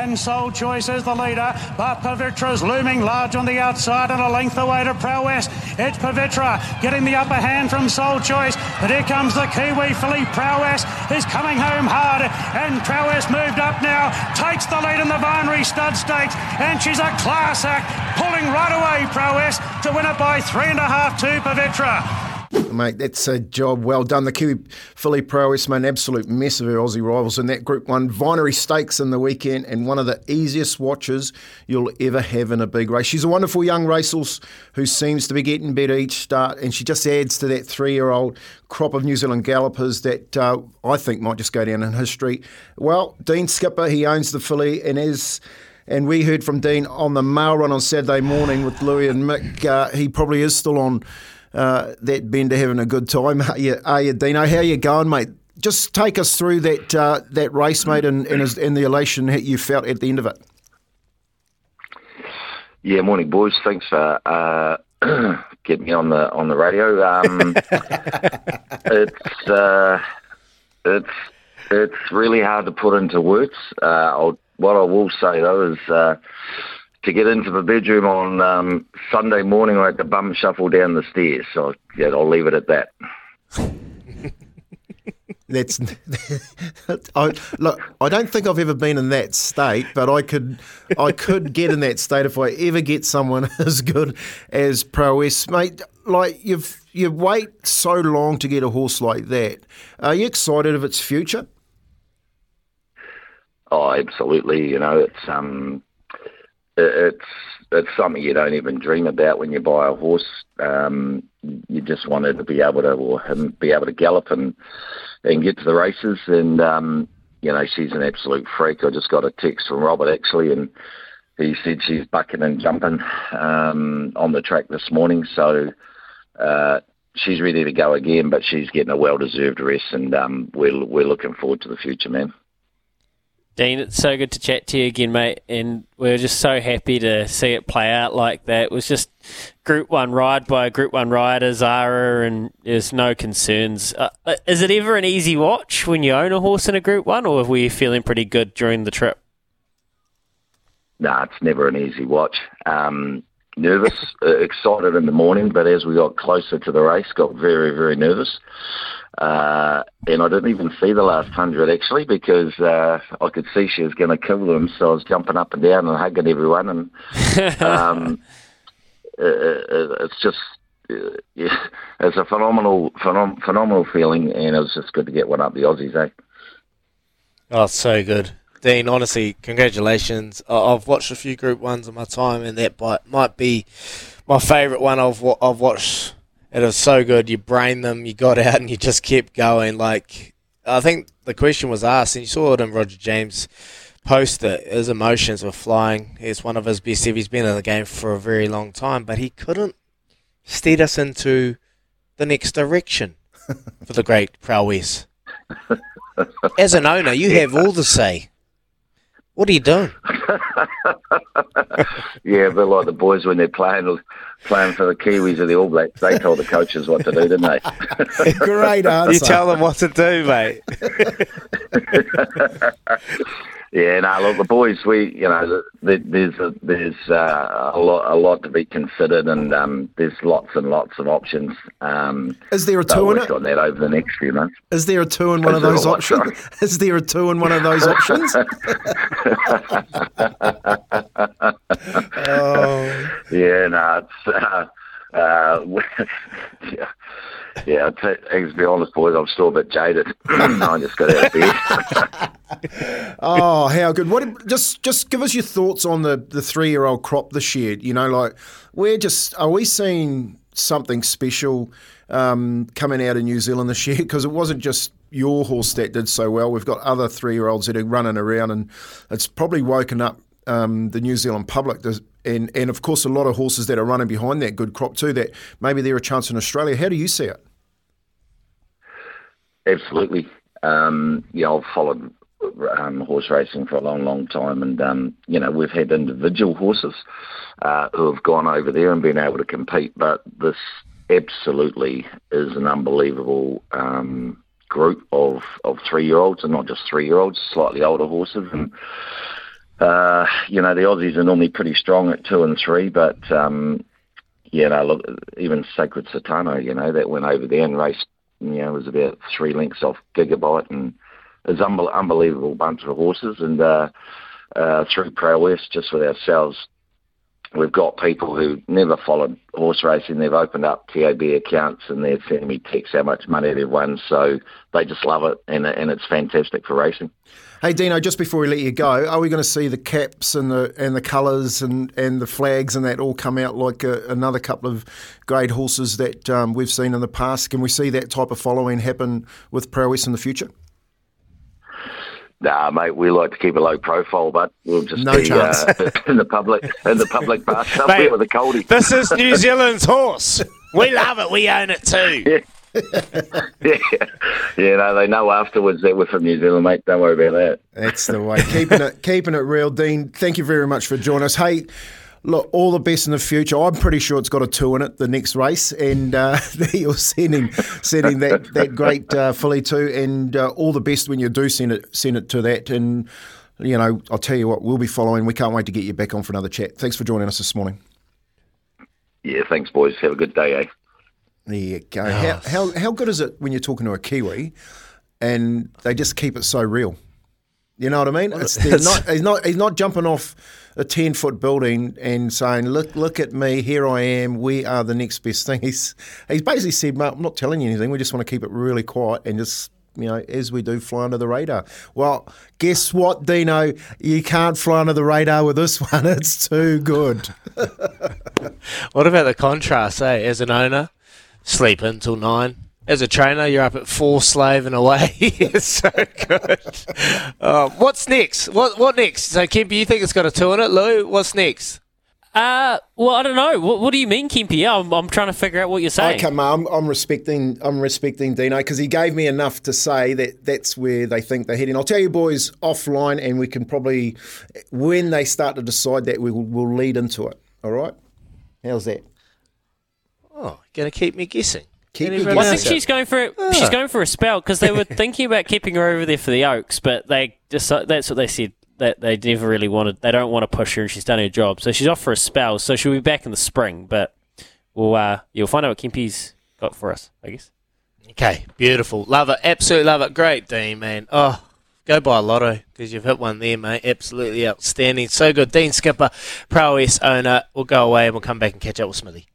And Soul Choice is the leader, but Pavitra is looming large on the outside and a length away to Prowess. It's Pavitra getting the upper hand from Soul Choice, but here comes the Kiwi filly. Prowess is coming home hard, and Prowess moved up now, takes the lead in the Vinery Stud Stakes, and she's a class act, pulling right away Prowess to win it by 3.5 to Pavitra. Mate, that's a job well done. The Kiwi filly Prowess made an absolute mess of her Aussie rivals in that Group 1 Vinery Stakes in the weekend, and one of the easiest watches you'll ever have in a big race. She's a wonderful young racehorse who seems to be getting better each start, and she just adds to that three-year-old crop of New Zealand gallopers that I think might just go down in history. Well, Dean Skipper, he owns the filly, and we heard from Dean on the mail run on Saturday morning with Louis and Mick. He probably is still on that bender having a good time. Are you, Dino? How you going, mate? Just take us through that race, mate, and the elation you felt at the end of it. Yeah, morning, boys. Thanks for getting me on the radio. It's really hard to put into words. What I will say though is, to get into the bedroom on Sunday morning, I had to bum shuffle down the stairs. So yeah, I'll leave it at that. I don't think I've ever been in that state, but I could get in that state if I ever get someone as good as Prowess, mate. Like you wait so long to get a horse like that. Are you excited of its future? Oh, absolutely. You know, It's something you don't even dream about when you buy a horse. You just want her to be able to, or him, be able to gallop and get to the races. And, you know, she's an absolute freak. I just got a text from Robert, actually, and he said she's bucking and jumping on the track this morning. So she's ready to go again, but she's getting a well-deserved rest, and we're looking forward to the future, man. Dean, it's so good to chat to you again, mate, and we're just so happy to see it play out like that. It was just Group 1 ride by a Group 1 rider, Zara, and there's no concerns. Is it ever an easy watch when you own a horse in a Group 1, or were you feeling pretty good during the trip? Nah, it's never an easy watch. Nervous, excited in the morning, but as we got closer to the race, got very, very nervous. And I didn't even see the last 100, actually, because I could see she was going to kill them, so I was jumping up and down and hugging everyone. And it's just it's a phenomenal feeling, and it was just good to get one up the Aussies, eh? Oh, so good. Dean, honestly, congratulations. I've watched a few Group 1s in my time, and that might be my favourite one I've watched. It was so good. You brained them, you got out, and you just kept going. Like, I think the question was asked, and you saw it in Roger James' post, that his emotions were flying. It's one of his best ever. He's been in the game for a very long time, but he couldn't steer us into the next direction for the great Prowess. As an owner, you have all the say. What are you doing? Yeah, a bit like the boys when they're playing for the Kiwis or the All Blacks. They told the coaches what to do, didn't they? Great answer. You tell them what to do, mate. Yeah, no, look, the boys, there's a lot to be considered, and there's lots and lots of options. Is there a two in it? On that over the next few months. Is there a two in one of those options? Is there a two in one of those options? Oh. Yeah, no, yeah, to be honest, boys, I'm still a bit jaded. I just got out of bed. Oh, how good. What? Just give us your thoughts on the three-year-old crop this year. You know, like, are we seeing something special coming out of New Zealand this year? Because it wasn't just your horse that did so well. We've got other three-year-olds that are running around, and it's probably woken up the New Zealand public, and of course a lot of horses that are running behind that good crop too, that maybe they're a chance in Australia. How do you see it? Absolutely. I've followed horse racing for a long time, and we've had individual horses who have gone over there and been able to compete, but this absolutely is an unbelievable group of 3-year-olds, and not just 3-year-olds, slightly older horses, and You know, the Aussies are normally pretty strong at 2 and 3, but, you know, look, even Sacred Satano, you know, that went over there and raced, you know, it was about 3 lengths off Gigabyte, and it was an unbelievable bunch of horses. And through Prowess, just with ourselves, we've got people who never followed horse racing. They've opened up TOB accounts and they're sending me texts how much money they've won. So they just love it, and it's fantastic for racing. Hey, Dino, just before we let you go, are we going to see the caps and the colours and the flags and that all come out like another couple of great horses that we've seen in the past? Can we see that type of following happen with Prowess in the future? Nah, mate, we like to keep a low profile, but we'll just in the public bath somewhere, mate, with a coldie. This is New Zealand's horse. We love it. We own it too. Yeah. Yeah, no, they know afterwards that we're from New Zealand, mate. Don't worry about that. That's the way. Keeping it real, Dean. Thank you very much for joining us. Hey, look, all the best in the future. I'm pretty sure it's got a 2 in it, the next race, and you'll send him that great filly too, and all the best when you do send it to that. And, you know, I'll tell you what, we'll be following. We can't wait to get you back on for another chat. Thanks for joining us this morning. Yeah, thanks, boys. Have a good day, eh? There you go. Oh. How good is it when you're talking to a Kiwi and they just keep it so real? You know what I mean? He's not jumping off a 10-foot building and saying, "Look at me, here I am. We are the next best thing." He's basically said, "Mate, I'm not telling you anything. We just want to keep it really quiet and just, you know, as we do, fly under the radar." Well, guess what, Dino? You can't fly under the radar with this one. It's too good. What about the contrast, eh? As an owner, sleep until 9. As a trainer, you're up at 4 slaving away. It's so good. What's next? What next? So, Kempi, you think it's got a 2 in it? Lou, what's next? Well, I don't know. What do you mean, Kempi? I'm trying to figure out what you're saying. Okay, mate, I'm respecting Dino because he gave me enough to say that that's where they think they're heading. I'll tell you, boys, offline, and we can probably, when they start to decide that, we'll lead into it. All right? How's that? Oh, going to keep me guessing. I think she's going for a spell because they were thinking about keeping her over there for the Oaks, but they just, that's what they said, that they never really wanted. They don't want to push her, and she's done her job, so she's off for a spell. So she'll be back in the spring, but we'll you'll find out what Kempi's got for us, I guess. Okay, beautiful, love it, absolutely love it. Great, Dean, man. Oh, go buy a lotto because you've hit one there, mate. Absolutely outstanding, so good. Dean Skipper, Prowess owner. We'll go away and we'll come back and catch up with Smithy.